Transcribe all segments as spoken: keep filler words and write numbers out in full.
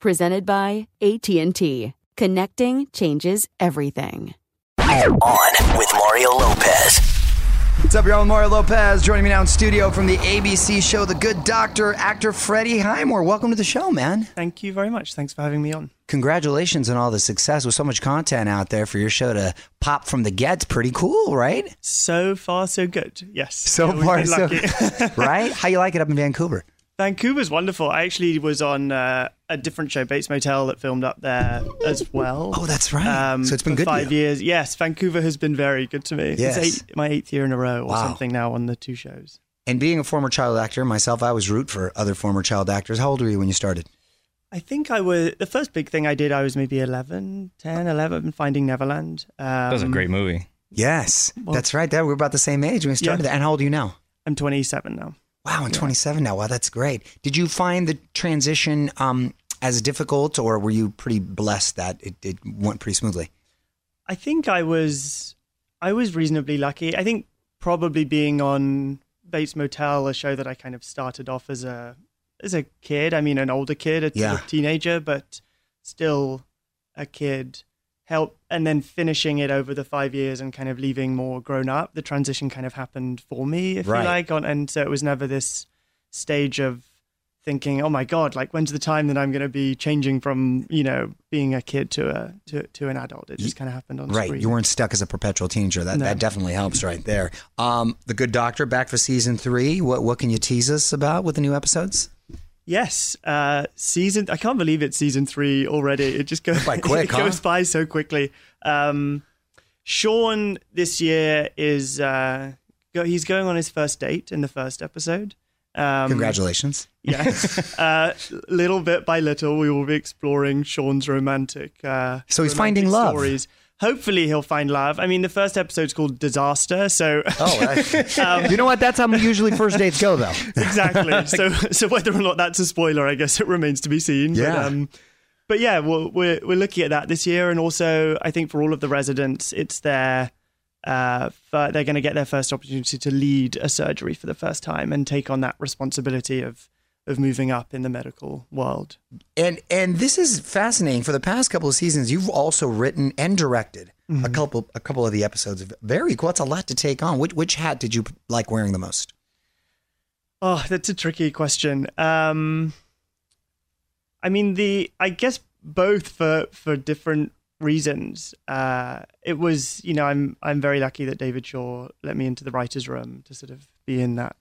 Presented by A T and T. Connecting changes everything. On with Mario Lopez. What's up, y'all? I'm Mario Lopez. Joining me now in studio from the A B C show, The Good Doctor, actor Freddie Highmore. Welcome to the show, man. Thank you very much. Thanks for having me on. Congratulations on all the success. With so much content out there for your show to pop from the get, pretty cool, right? So far, so good. Yes. So yeah, far, so good. Right? How you like it up in Vancouver? Vancouver's wonderful. I actually was on uh, a different show, Bates Motel, that filmed up there as well. Oh, that's right. Um, so it's been good five now. years. Yes, Vancouver has been very good to me. Yes. It's eight, my eighth year in a row or wow. something now on the two shows. And being a former child actor myself, I was root for other former child actors. How old were you when you started? I think I was, the first big thing I did, I was maybe eleven, ten, eleven, Finding Neverland. Um, that was a great movie. Yes, well, that's right. We're about the same age when we started yeah. that. And how old are you now? I'm twenty-seven now. Wow, I'm twenty-seven now. Wow, that's great. Did you find the transition um, as difficult, or were you pretty blessed that it, it went pretty smoothly? I think I was I was reasonably lucky. I think probably being on Bates Motel, a show that I kind of started off as a as a kid. I mean, an older kid, a yeah. sort of teenager, but still a kid. Help, and then finishing it over the five years and kind of leaving more grown up. The transition kind of happened for me, if right. you like. On, and so it was never this stage of thinking, oh my God, like when's the time that I'm going to be changing from, you know, being a kid to a to, to an adult? It just kind of happened on right. screen. You weren't stuck as a perpetual teenager. That no. that definitely helps right there. Um, The Good Doctor, back for season three. What what can you tease us about with the new episodes? Yes, uh, season. I can't believe it's season three already. It just goes by quick. It huh? goes by so quickly. Um, Sean this year is uh, go, he's going on his first date in the first episode. Um, Congratulations! Yeah, uh, little bit by little, we will be exploring Sean's romantic. Uh, so he's romantic finding love. Stories. Hopefully he'll find love. I mean, the first episode's called Disaster, so... Oh, right. um, you know what? That's how usually first dates go, though. Exactly. So so whether or not that's a spoiler, I guess it remains to be seen. Yeah. But, um, but yeah, we're, we're, we're looking at that this year. And also, I think for all of the residents, it's their... Uh, they're going to get their first opportunity to lead a surgery for the first time and take on that responsibility of... of moving up in the medical world. And and this is fascinating. For the past couple of seasons, you've also written and directed mm-hmm. a couple a couple of the episodes. Of very cool. That's a lot to take on. Which, which hat did you like wearing the most? Oh, that's a tricky question. Um, I mean, the I guess both for for different reasons. Uh, it was, you know, I'm I'm very lucky that David Shaw let me into the writer's room to sort of be in that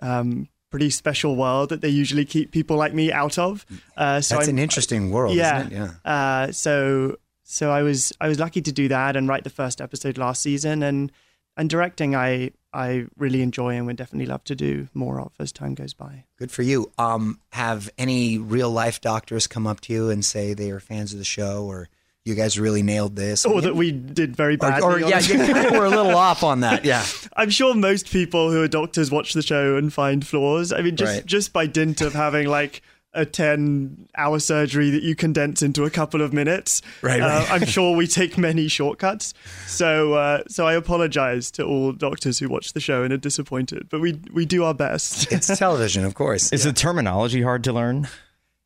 um pretty special world that they usually keep people like me out of. Uh, so That's I'm, an interesting world, yeah, isn't it? Yeah. Uh, so so I was I was lucky to do that and write the first episode last season, and and directing I I really enjoy and would definitely love to do more of as time goes by. Good for you. Um, have any real life doctors come up to you and say they are fans of the show, or you guys really nailed this? Or that we did very badly. Or, or yeah, yeah, we're a little off on that, yeah. I'm sure most people who are doctors watch the show and find flaws. I mean, just, right. just by dint of having like a ten-hour surgery that you condense into a couple of minutes, right, right. Uh, I'm sure we take many shortcuts. So uh, so I apologize to all doctors who watch the show and are disappointed, but we, we do our best. It's television, of course. Is yeah. the terminology hard to learn?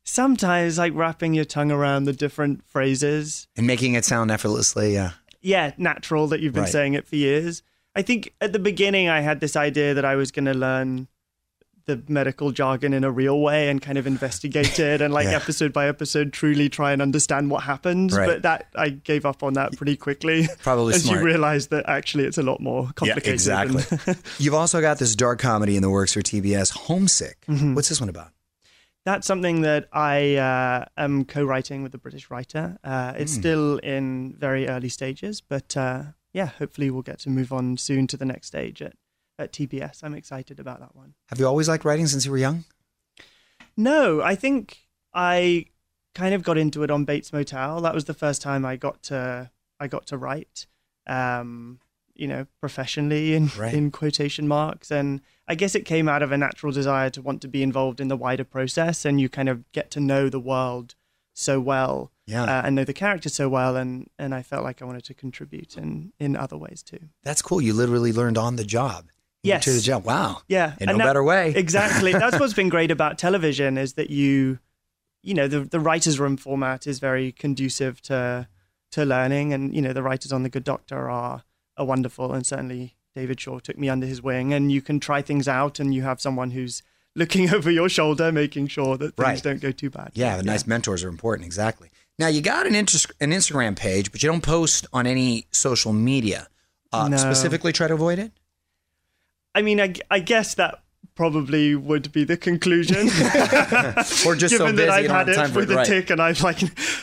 Sometimes, like wrapping your tongue around the different phrases. And making it sound effortlessly, yeah. Yeah, natural that you've been right. saying it for years. I think at the beginning I had this idea that I was going to learn the medical jargon in a real way and kind of investigate it and like yeah. episode by episode truly try and understand what happens. Right. But that I gave up on that pretty quickly. Probably as smart. You realize that actually it's a lot more complicated. Yeah, exactly. Than You've also got this dark comedy in the works for T B S, Homesick. Mm-hmm. What's this one about? That's something that I uh, am co-writing with a British writer. Uh, it's mm. still in very early stages, but uh, yeah, hopefully we'll get to move on soon to the next stage at, at T B S. I'm excited about that one. Have you always liked writing since you were young? No, I think I kind of got into it on Bates Motel. That was the first time I got to I got to write, um, you know, professionally in, right. in quotation marks, and I guess it came out of a natural desire to want to be involved in the wider process, and you kind of get to know the world so well yeah. uh, and know the character so well. And, and I felt like I wanted to contribute in, in other ways too. That's cool. You literally learned on the job. You yes. To the job. Wow. Yeah. In and no that, better way. Exactly. That's what's been great about television is that you, you know, the, the writer's room format is very conducive to, to learning. And, you know, the writers on The Good Doctor are, are wonderful, and certainly David Shaw took me under his wing, and you can try things out and you have someone who's looking over your shoulder, making sure that things right. don't go too bad. Yeah, the yeah. nice mentors are important. Exactly. Now, you got an, inter- an Instagram page, but you don't post on any social media. Uh, no. Specifically try to avoid it? I mean, I, I guess that probably would be the conclusion. Or just given so that I've had it with a right. tick, and I've like,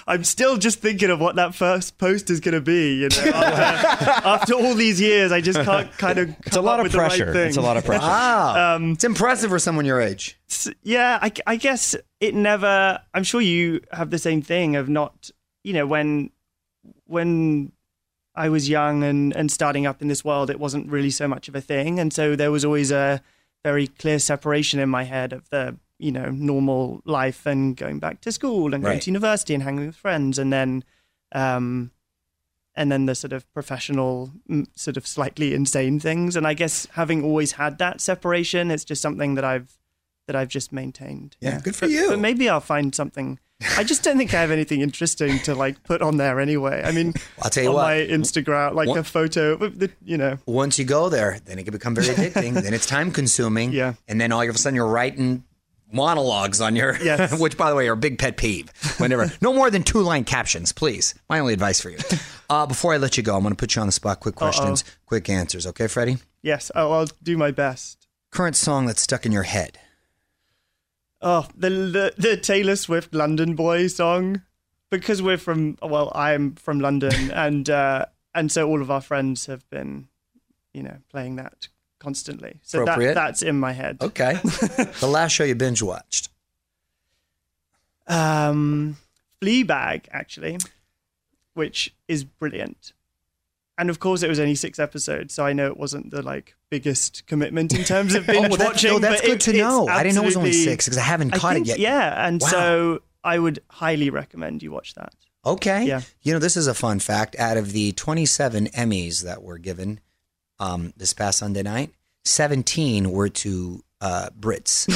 I'm still just thinking of what that first post is going to be. You know, after, after all these years, I just can't kind of. It's a lot of pressure. Right it's a lot of pressure. Wow, um, it's impressive for someone your age. Yeah, I, I guess it never. I'm sure you have the same thing of not. You know, when when I was young and and starting up in this world, it wasn't really so much of a thing, and so there was always a very clear separation in my head of the, you know, normal life and going back to school and right. going to university and hanging with friends, and then um, and then the sort of professional, sort of slightly insane things. And I guess having always had that separation, it's just something that I've that I've just maintained. Yeah, yeah. Good for but, you. But maybe I'll find something. I just don't think I have anything interesting to like put on there anyway. I mean, I'll tell you on what, my Instagram, like one, a photo, the, you know. Once you go there, then it can become very addicting. Then it's time consuming. Yeah. And then all of a sudden you're writing monologues on your, yes. which by the way, are a big pet peeve. Whenever, no more than two line captions, please. My only advice for you. Uh, before I let you go, I'm going to put you on the spot. Quick questions, Uh-oh. quick answers. Okay, Freddie? Yes. Oh, I'll do my best. Current song that's stuck in your head. Oh, the, the the Taylor Swift London Boy song, because we're from, well, I'm from London, and uh, and so all of our friends have been, you know, playing that constantly. So that, that's in my head. Okay. The last show you binge watched? Um, Fleabag, actually, which is brilliant. And of course, it was only six episodes, so I know it wasn't the like biggest commitment in terms of binge oh, well, that, watching. No, that's but good it, to know. I didn't know it was only six because I haven't I caught think, it yet. Yeah, and wow. so I would highly recommend you watch that. Okay. Yeah. You know, this is a fun fact. Out of the twenty-seven Emmys that were given um, this past Sunday night, seventeen were to uh, Brits.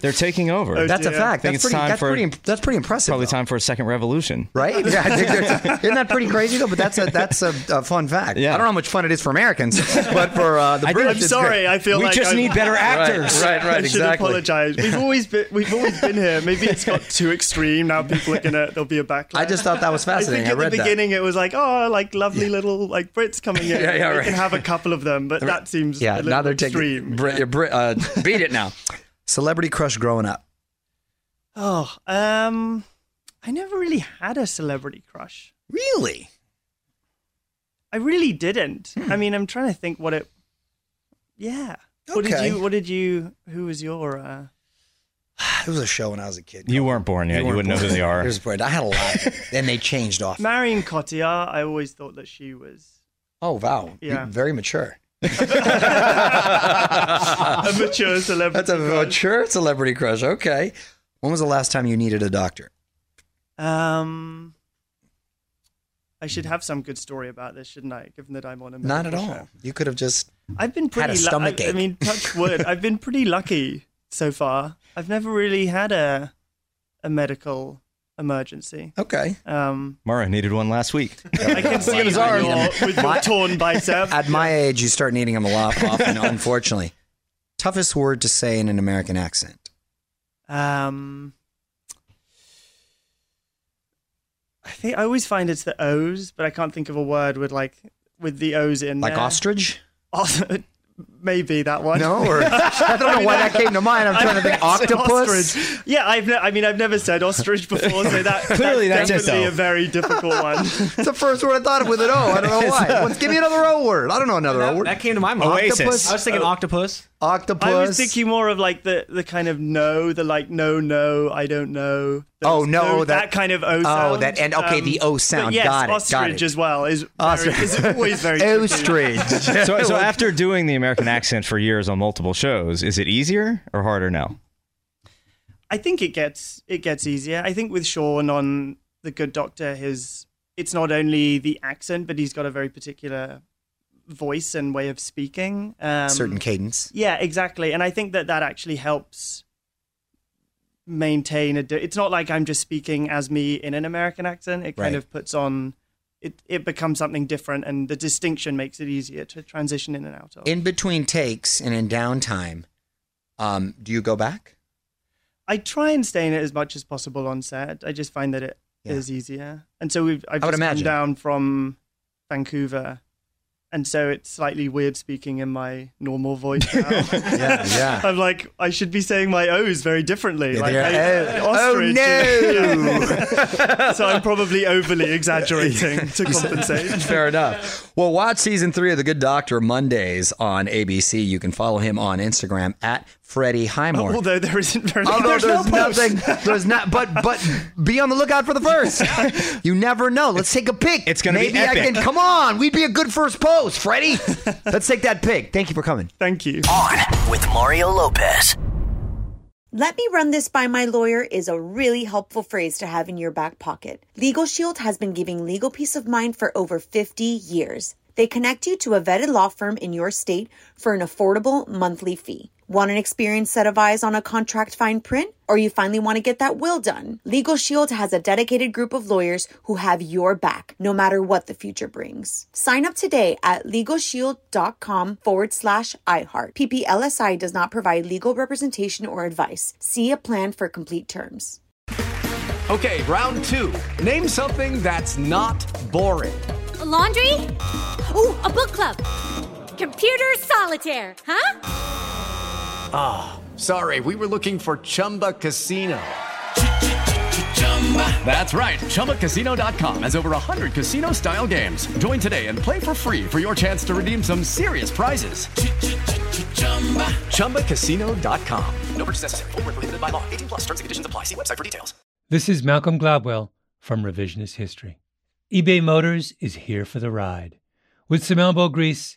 They're taking over. Oh, that's dear. a fact. That's pretty, that's, for, pretty, that's pretty impressive. Probably though. Time for a second revolution. Right? Yeah, I think isn't that pretty crazy though? But that's a that's a, a fun fact. Yeah. I don't know how much fun it is for Americans, but for uh, the I British, I'm sorry. Great. I feel we like we just I'm, need better actors. Right, right, right I exactly. should apologize. We've always been we've always been here. Maybe it's got too extreme. Now people are gonna there'll be a backlash. I just thought that was fascinating. I think at I read the beginning that. It was like oh like lovely yeah. little like Brits coming in. Yeah, yeah, right. We can have a couple of them, but that seems yeah. A now they're extreme. taking Brit. Beat it now. Celebrity crush growing up? Oh, um, I never really had a celebrity crush. Really? I really didn't. Hmm. I mean, I'm trying to think what it. Yeah. Okay. What did you? What did you? Who was your? Uh... It was a show when I was a kid. You weren't born yet. You, you wouldn't born. know who they are. There's a point. I had a lot. Then they changed off. Marion Cotillard. I always thought that she was. Oh wow! Yeah. Very mature. A mature celebrity. That's a crush. Mature celebrity crush. Okay. When was the last time you needed a doctor? Um, I should have some good story about this, shouldn't I? Given that I'm on a medical Not at all. Show. You could have just. I've been pretty. Had a stomach lu- ache. I, I mean, touch wood. I've been pretty lucky so far. I've never really had a a medical emergency. Okay. Um, Mara needed one last week. I can see his arm with my torn bicep. At my age, you start needing them a lot often. Unfortunately, toughest word to say in an American accent. Um, I think I always find it's the O's, but I can't think of a word with like with the O's in like there. Like ostrich? Oh, maybe that one. No, or I don't know I mean, why I, that came to mind. I'm I trying to think octopus. Ostrich. Yeah, I've ne- I mean I've never said ostrich before, so that clearly that's definitely a very difficult one. It's the first word I thought of with an O. I don't know why. Well, give me another O word. I don't know another that, O word. That came to my mind. Oasis. Octopus. I was thinking oh. octopus. Octopus. I was thinking more of like the, the kind of no, the like no, no, I don't know. Those, oh no, those, that, that kind of O sound. Oh, that and okay, um, the O sound. Yes, got it. Ostrich got it. As well is very, is always very ostrich. so, so after doing the American accent for years on multiple shows, is it easier or harder now? I think it gets it gets easier. I think with Sean on The Good Doctor, his it's not only the accent, but he's got a very particular voice and way of speaking, um, certain cadence. Yeah, exactly. And I think that that actually helps maintain a di- it's not like I'm just speaking as me in an American accent. It kind right. of puts on it it becomes something different, and the distinction makes it easier to transition in and out of. In between takes and in downtime, um do you go back? I try and stay in it as much as possible on set. I just find that it yeah. is easier. And so we've I've I just come down from Vancouver. And so it's slightly weird speaking in my normal voice now. yeah, yeah. I'm like, I should be saying my O's very differently. Yeah, like, I, oh, ostrich. Oh, no! So I'm probably overly exaggerating to compensate. Fair enough. Well, watch season three of The Good Doctor Mondays on A B C. You can follow him on Instagram at Freddie Highmore. Although there isn't very Although there's, there's no nothing. There's not, but, but be on the lookout for the first. You never know. Let's take a pic. It's going to be epic. I can, come on. We'd be a good first post, Freddie. Let's take that pic. Thank you for coming. Thank you. On with Mario Lopez. Let me run this by my lawyer is a really helpful phrase to have in your back pocket. LegalShield has been giving legal peace of mind for over fifty years. They connect you to a vetted law firm in your state for an affordable monthly fee. Want an experienced set of eyes on a contract fine print, or you finally want to get that will done? Legal Shield has a dedicated group of lawyers who have your back, no matter what the future brings. Sign up today at LegalShield.com forward slash iHeart. P P L S I does not provide legal representation or advice. See a plan for complete terms. Okay, round two. Name something that's not boring. A laundry? Ooh, a book club. Computer solitaire, huh? Ah, oh, sorry, we were looking for Chumba Casino. That's right, Chumba Casino dot com has over one hundred casino-style games. Join today and play for free for your chance to redeem some serious prizes. Chumba Casino dot com. No purchase necessary. Void where prohibited by law. eighteen plus terms and conditions apply. See website for details. This is Malcolm Gladwell from Revisionist History. eBay Motors is here for the ride. With some elbow grease,